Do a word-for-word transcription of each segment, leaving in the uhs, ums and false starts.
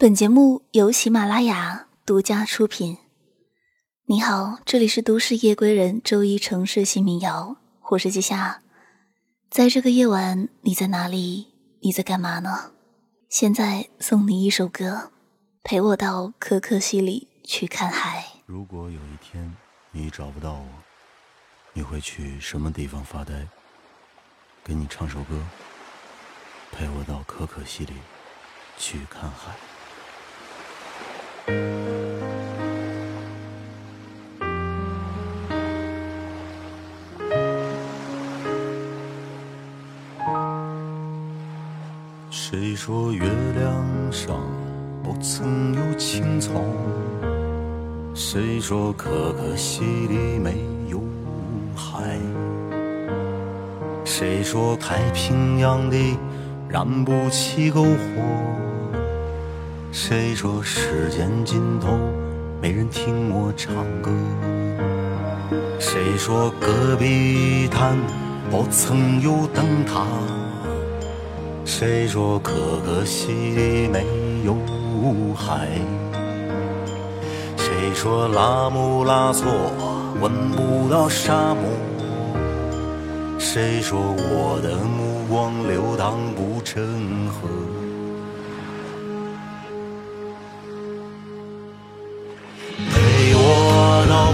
本节目由喜马拉雅独家出品。你好，这里是都市夜归人周一城市新民谣，我是季夏。在这个夜晚，你在哪里？你在干嘛呢？现在送你一首歌，陪我到可可西里去看海。如果有一天你找不到我，你会去什么地方发呆？给你唱首歌，陪我到可可西里去看海。谁说月亮上不曾有青草？谁说可可西里没有海？谁说太平洋里燃不起篝火？谁说时间尽头没人听我唱歌？谁说戈壁滩不曾有灯塔？谁说可可西里没有海？谁说拉姆拉措闻不到沙漠？谁说我的目光流淌不成河？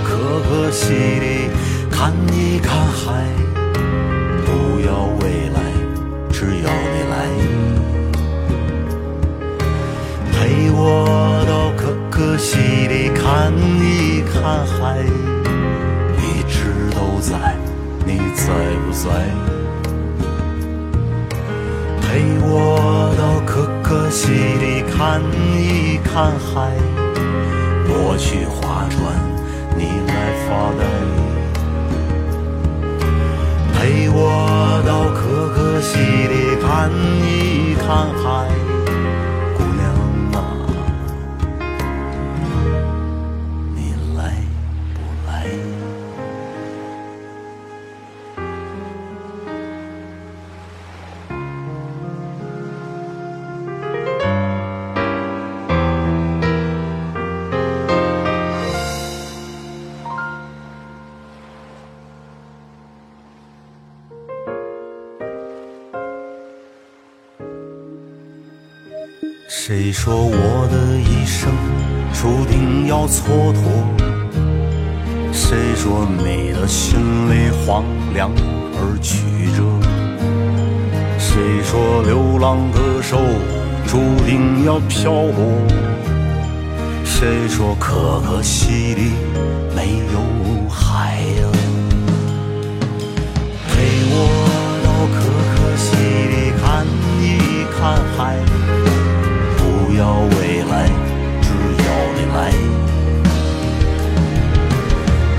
可可西里看一看海，不要未来，只要你来。陪我到可可西里看一看海，一直都在，你在不在？陪我到可可西里看一看海，我去划船，你来发呆。陪我到可可西里看一看海，姑娘啊，你来不来？谁说我的一生注定要蹉跎？谁说你的心里荒凉而曲折？谁说流浪歌手注定要漂泊？谁说可可西里没有海啊？陪我到可可西里看一看海，不要未来，只要你来。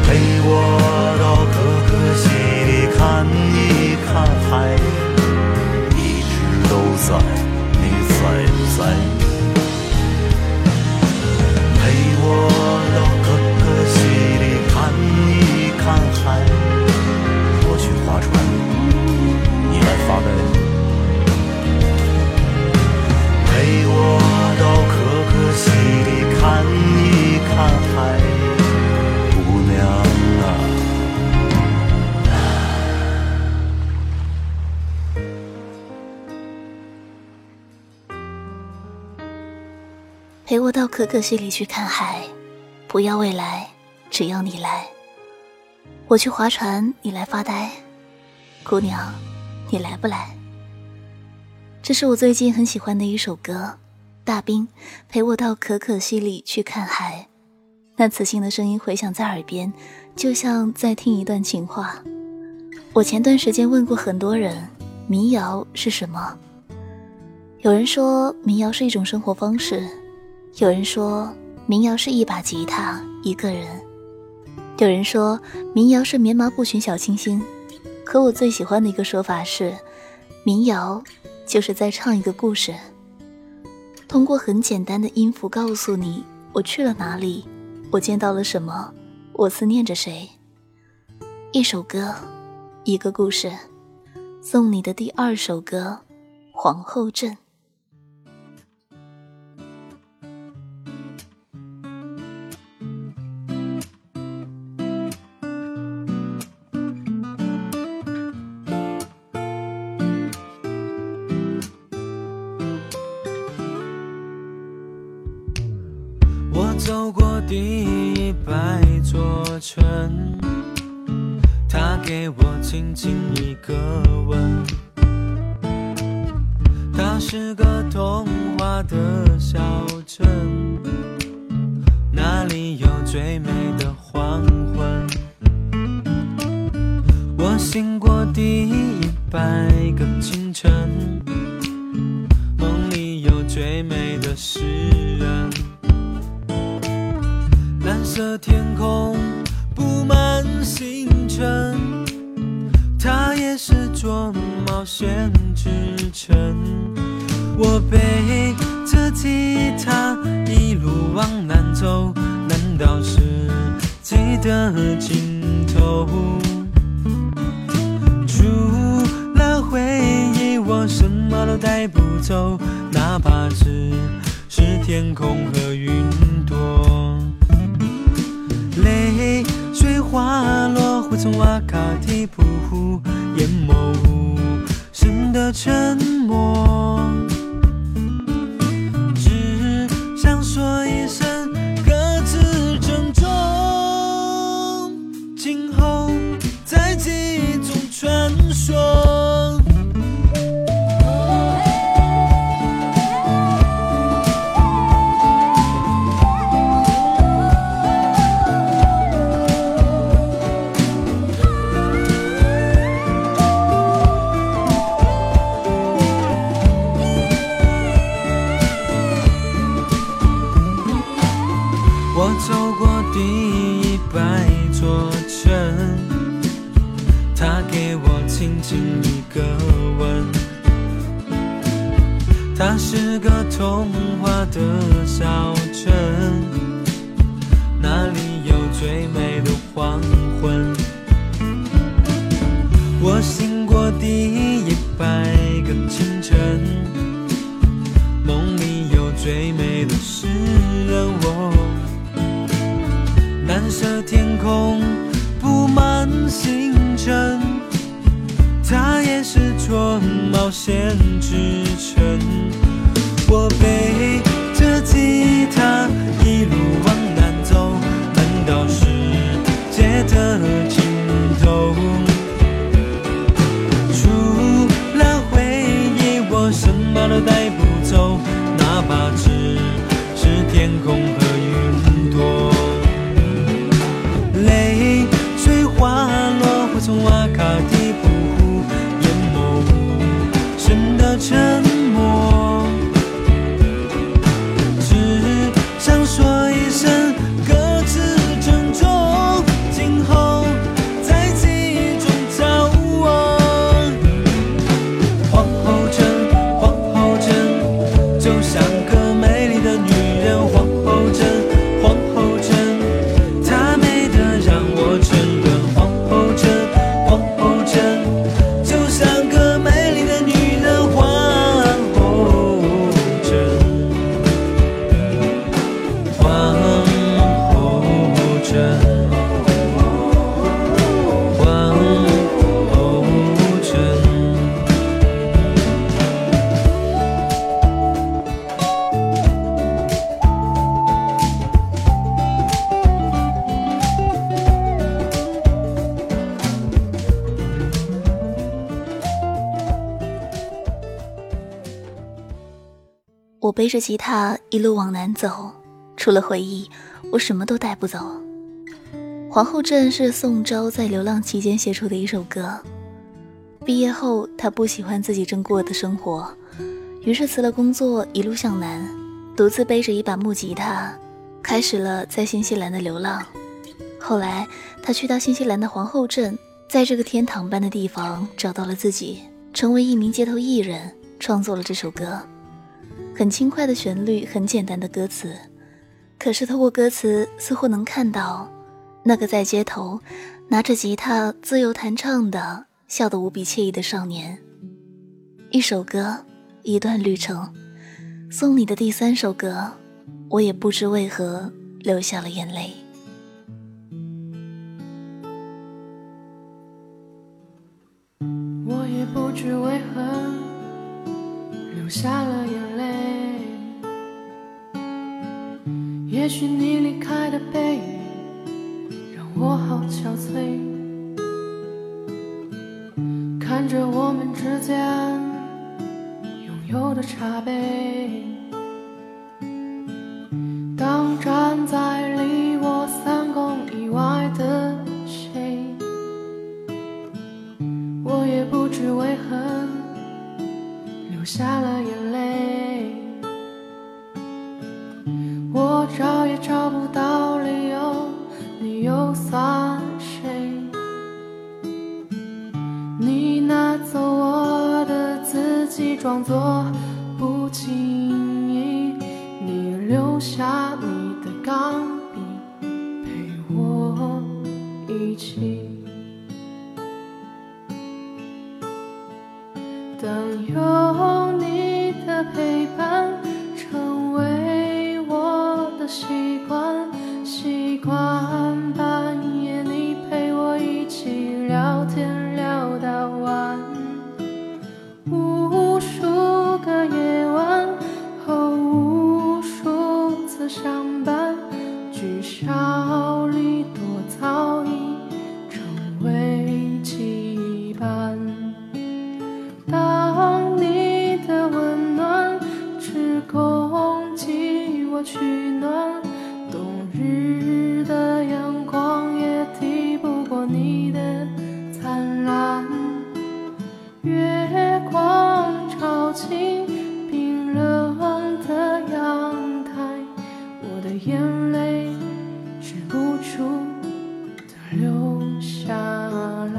陪我到可可西里看一看海，一直都在，你在不在？陪我到可可西里看一看海，我去划船，你来发呆。陪我到可可西里看一看海，姑娘啊，陪我到可可西里去看海，不要未来，只要你来。我去划船，你来发呆。姑娘，你来不来？这是我最近很喜欢的一首歌，大冰陪我到可可西里去看海。那磁性的声音回响在耳边，就像在听一段情话。我前段时间问过很多人，民谣是什么？有人说民谣是一种生活方式，有人说民谣是一把吉他，一个人，有人说民谣是棉麻布裙小清新。可我最喜欢的一个说法是，民谣就是在唱一个故事，通过很简单的音符告诉你我去了哪里，我见到了什么，我思念着谁。一首歌，一个故事，送你的第二首歌，皇后镇。走过第一百座城，他给我轻轻一个吻。他是个童话的小镇，那里有最美的黄昏。我醒过第一百个清晨，梦里有最美的诗人。蓝色天空布满星辰，它也是座冒险之城。我背着吉他一路往南走，难道是记得尽头？除了回忆我什么都带不走，哪怕只是天空和云朵。泪水滑落会从瓦卡蒂普湖淹没无声的沉默，只想说一声各自珍重，今后在记忆中穿梭。我走过第一百座城，他给我轻轻一个吻。他是个童话的小镇，那里有最美的黄昏。我醒过第一百个清晨，梦里有最美的诗人。我蓝色天空布满星辰，它也是座冒险之城。我背着吉他一路往南走，难道世界的尽头？除了回忆我什么都带不走，哪怕只是天空和云朵。泪水滑落会从瓦卡蒂普湖淹没无声的沉默，只想说一声各自珍重，今后在记忆中找我。皇后镇，皇后镇就像个美丽的女人。皇后镇，皇后镇我背着吉他一路往南走，除了回忆我什么都带不走。皇后镇是宋周在流浪期间写出的一首歌。毕业后他不喜欢自己正过的生活，于是辞了工作一路向南，独自背着一把木吉他开始了在新西兰的流浪。后来他去到新西兰的皇后镇，在这个天堂般的地方找到了自己，成为一名街头艺人，创作了这首歌。很轻快的旋律，很简单的歌词，可是透过歌词似乎能看到那个在街头拿着吉他自由弹唱的笑得无比惬意的少年。一首歌，一段旅程，送你的第三首歌，我也不知为何流下了眼泪。我也不知为何流下了眼泪，也许你离开的背影让我好憔悴，看着我们之间拥有的茶杯，当站在离我三公以外的谁，我也不知为何流下了眼泪，我找也找不到理由，你又算谁？你拿走我的自己，装作不经意，你留下你的钢笔陪我一起等，有你的陪伴成为我的习惯，习惯半夜你陪我一起聊天聊到晚，无数个夜晚和无数次相伴，聚少离多早已成为羁绊。当你的温暖只供给我取暖，冬日的阳光也抵不过你的灿烂，月光照进冰冷的阳台，我的眼泪止不住地流下来。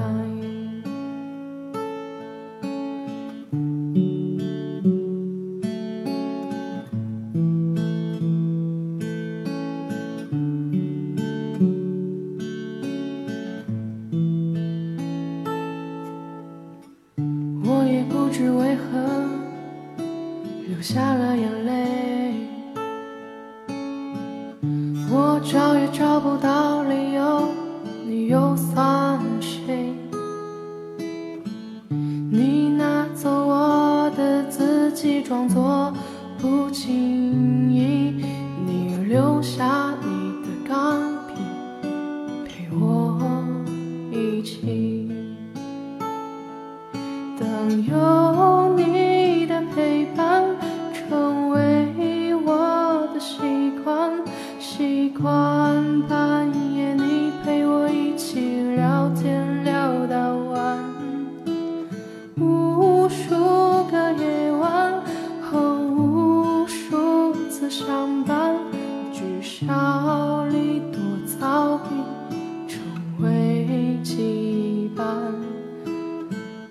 我也不知为何流下了眼泪，我找也找不到理由，你又算谁？你拿走我的自己，装作不经意，你留下你的钢笔陪我一起等，有你的陪伴成为我的习惯，习惯半夜你陪我一起聊天聊到晚，无数个夜晚和无数次相伴，聚少离多早已成为羁绊。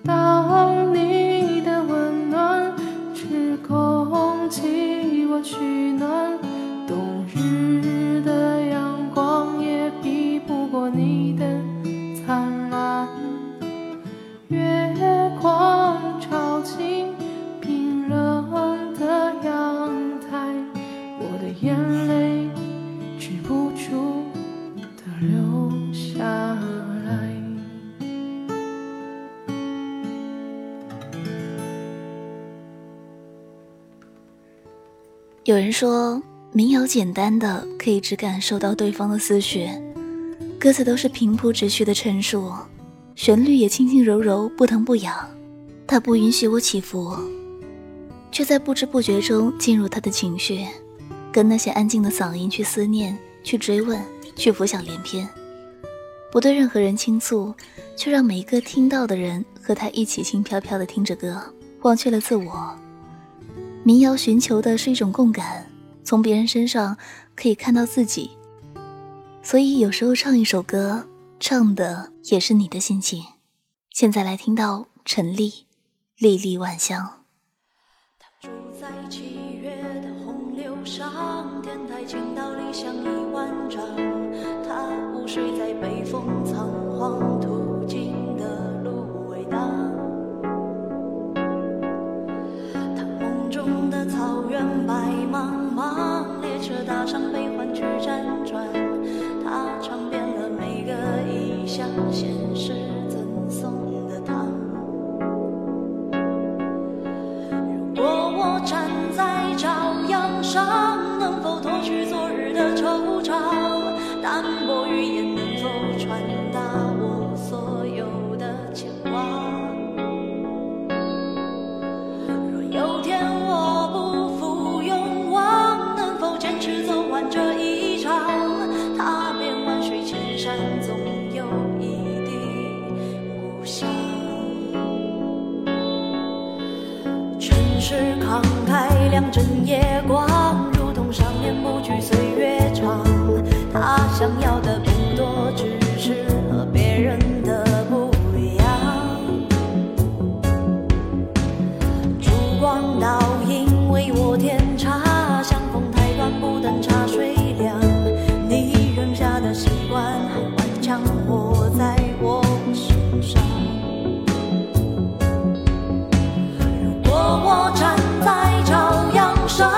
当你的温暖只供给我取暖，冬日的阳光也比不过你的灿烂，月光照进冰冷的阳台，我的眼泪止不住地流下来。有人说，民谣简单的可以只感受到对方的思绪，歌词都是平铺直叙的陈述，旋律也轻轻柔柔，不疼不痒。它不允许我起伏，却在不知不觉中进入他的情绪，跟那些安静的嗓音去思念，去追问，去浮想联翩。不对任何人倾诉，却让每一个听到的人和他一起轻飘飘地听着歌，忘却了自我。民谣寻求的是一种共感，从别人身上可以看到自己，所以有时候唱一首歌，唱的也是你的心情。现在来听到陈粒，粒粒万香。他住在七月的洪流上，天台倾倒理想一万丈，他午睡在北风仓皇途经的芦苇荡，中的草原白茫茫，列车搭上悲欢去辗转，它尝遍了每个异乡，现实赠送的糖。如果我站在朝阳上，能否脱去昨日的愁？惆怅，淡薄语言能否传达我所有的牵挂？若有天我不负勇往，能否坚持走完这一场？踏遍万水千山，总有一地故乡。尘世慷慨，两枕夜光。少年不惧岁月长，他想要的不多，只是和别人的不一样。烛光倒影为我添茶，相逢太短，不等茶水凉。你扔下的习惯，还顽强活在我身上。如果我站在朝阳上。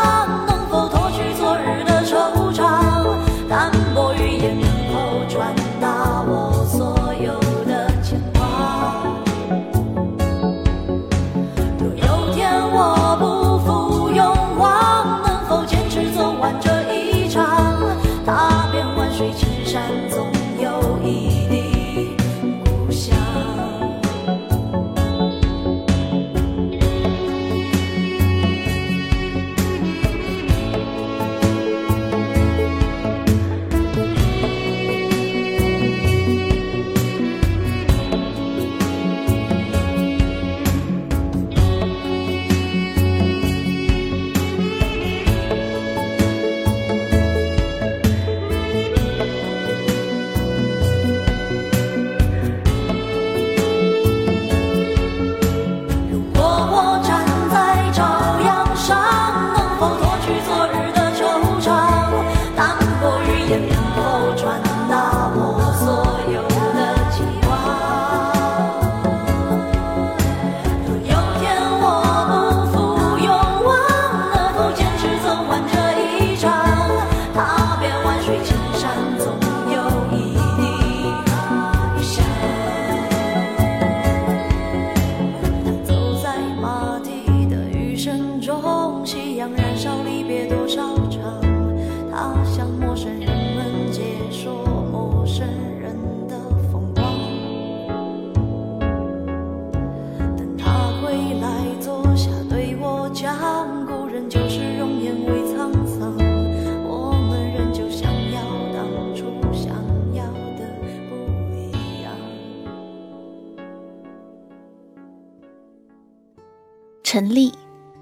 陈粒，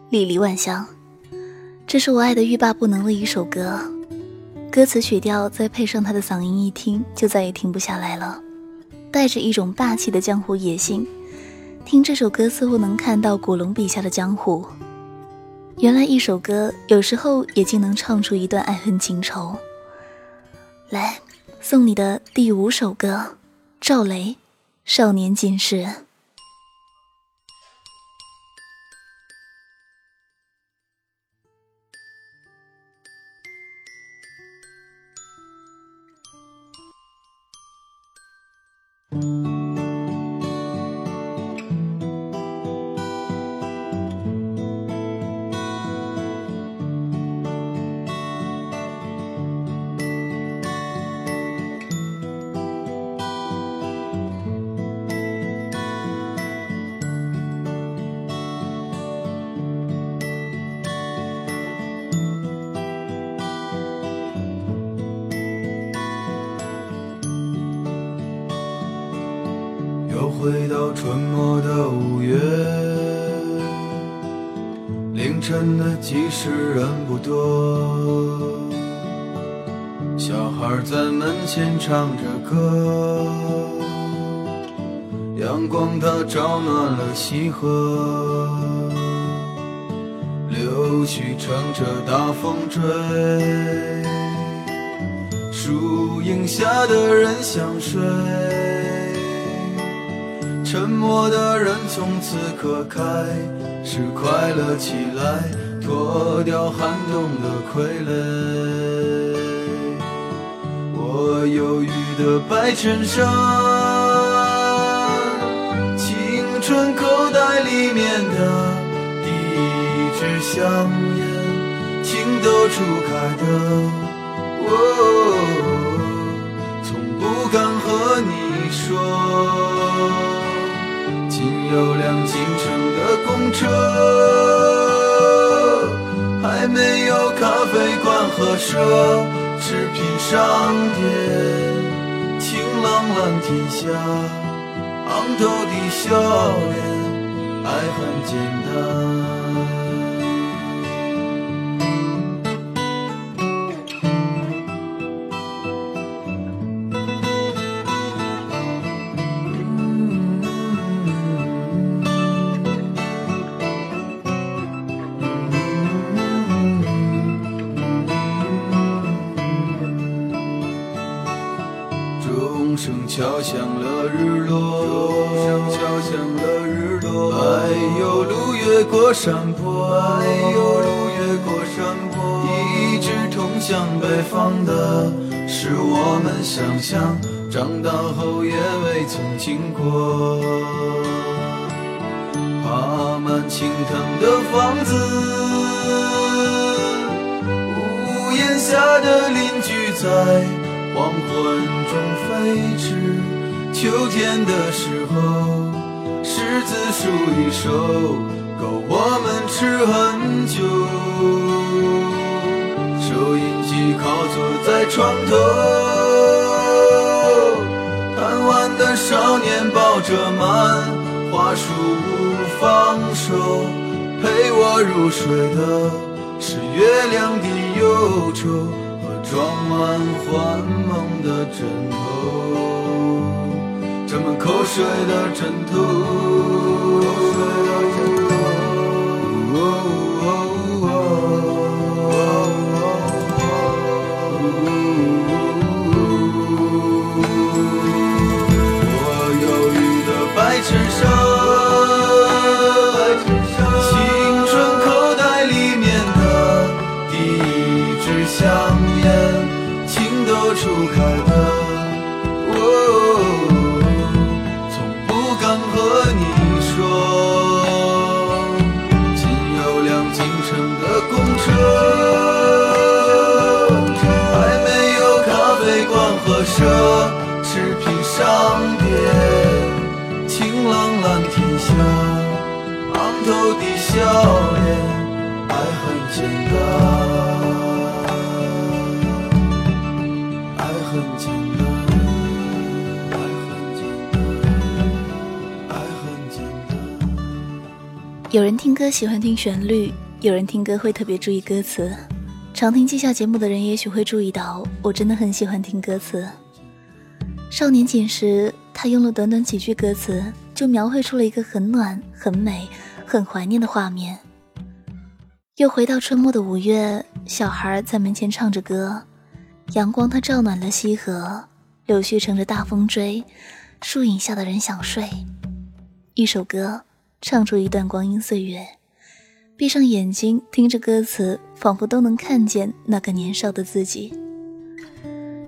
历历万象，这是我爱的欲罢不能的一首歌，歌词曲调再配上他的嗓音，一听就再也停不下来了，带着一种霸气的江湖野性。听这首歌似乎能看到古龙笔下的江湖，原来一首歌有时候也竟能唱出一段爱恨情仇。来，送你的第五首歌，赵雷，少年锦时。回到春末的五月，凌晨的集市人不多，小孩在门前唱着歌，阳光它照暖了溪河，柳絮乘着大风追，树荫下的人想睡，沉默的人从此刻开始快乐起来，脱掉寒冬的傀儡。我忧郁的白衬衫，青春口袋里面的第一支香烟，情窦初开的哦，从不敢和你说。仅有辆进城的公车，还没有咖啡馆和奢侈品商店。晴朗蓝天下，昂头的笑脸，爱很简单。 敲响了日落，敲响了日落。哎呦，路越过山坡，哎呦，路越过山坡。一直通向北方的是我们想象，长大后也未曾经过。爬满青藤的房子，屋檐下的邻居在。 黄昏中飞驰，秋天的时候，柿子树一熟，够我们吃很久。收音机靠坐在床头，贪玩的少年抱着漫画书不放手，陪我入睡的是月亮的忧愁。 装满幻梦的枕头，沾满口水的枕头。我忧郁的白衬衫，青春口袋里面的第一支香。 初开的，哦，从不敢和你说。仅有辆进城的公车，还没有咖啡馆和奢侈品商店。晴朗蓝天下，昂头的笑脸，爱很简单。 很简单，爱很简单，爱很简单。有人听歌喜欢听旋律，有人听歌会特别注意歌词。常听气象节目的人也许会注意到，我真的很喜欢听歌词。少年锦时，他用了短短几句歌词，就描绘出了一个很暖、很美、很怀念的画面。又回到春末的五月，小孩在门前唱着歌。 阳光它照暖了溪河，柳絮乘着大风追，树影下的人想睡。一首歌，唱出一段光阴岁月。闭上眼睛，听着歌词，仿佛都能看见那个年少的自己。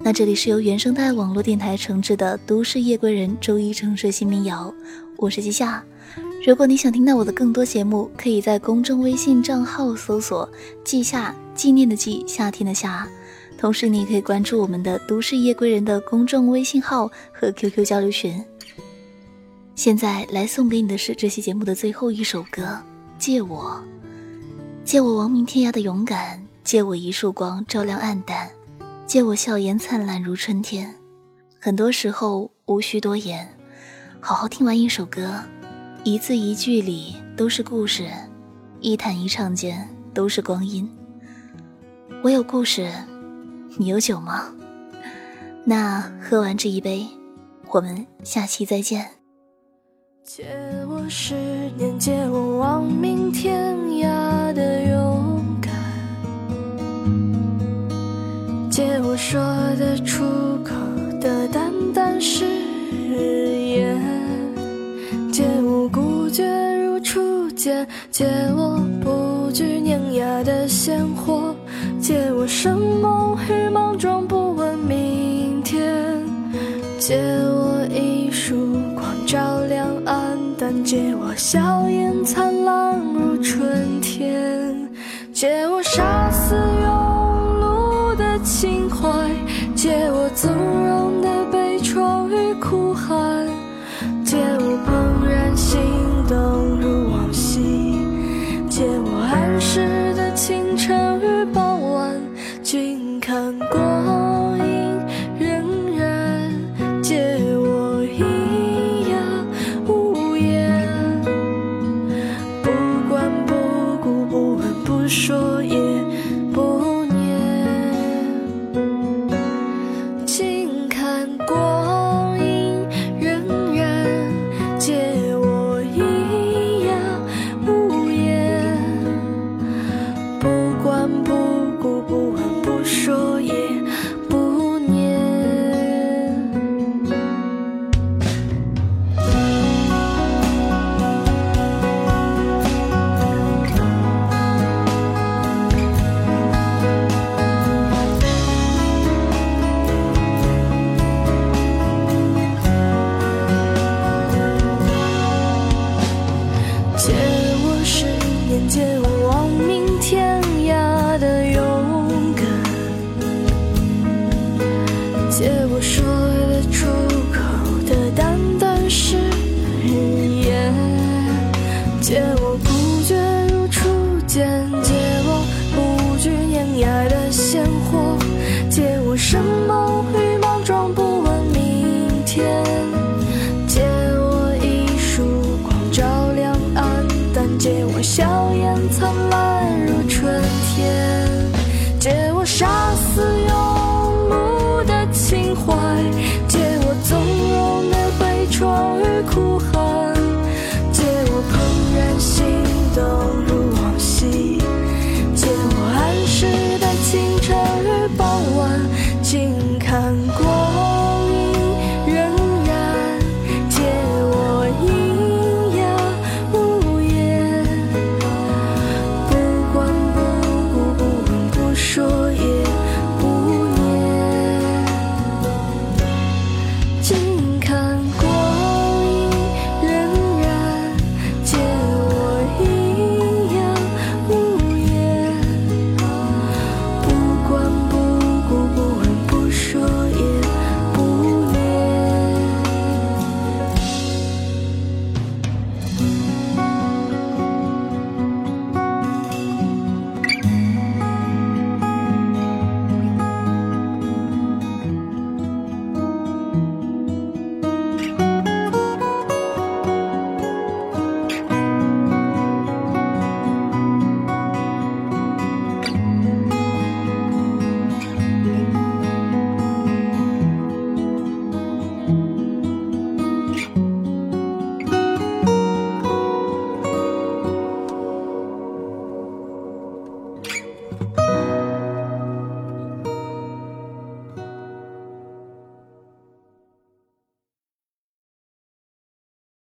那这里是由原生态网络电台承制的《都市夜归人》周一城市新民谣，我是季夏。如果你想听到我的更多节目，可以在公众微信账号搜索“季夏”，纪念的季，夏天的夏。 同时，你也可以关注我们的《都市夜归人》的公众微信号和 Q Q 交流群。现在来送给你的是这期节目的最后一首歌，《借我》，借我亡命天涯的勇敢，借我一束光照亮暗淡，借我笑颜灿烂如春天。很多时候无需多言，好好听完一首歌，一字一句里都是故事，一弹一唱间都是光阴。我有故事。 你有酒吗？那喝完这一杯，我们下期再见。借我十年，借我亡命天涯的勇敢，借我说得出口的淡淡誓言，借我孤绝如初见，借我不惧碾压的鲜活。 借我生猛与莽撞，不问明天；借我一束光，照亮暗淡；借我笑颜灿烂如春天；借我杀死庸碌的情怀。借我纵容的悲怆与哭喊，借我怦然心动如往昔，借我安适的清晨与傍晚，静看光阴荏苒，借我一夜无言，不管不顾，不问不说也不念，静看光阴荏苒，借我一夜无言，不管不顾，不问不说也不念。借我十年，借我亡命天涯的勇敢，借我说得出口的淡淡誓言，借我不觉如初见，借我不惧碾压的鲜活，借我生猛与莽撞，不问明天，借我笑颜灿烂如春天，借我杀死游牧的情怀，借我纵容的悲怆与哭喊，借我怦然心动如往昔，借我安适的清晨与傍晚。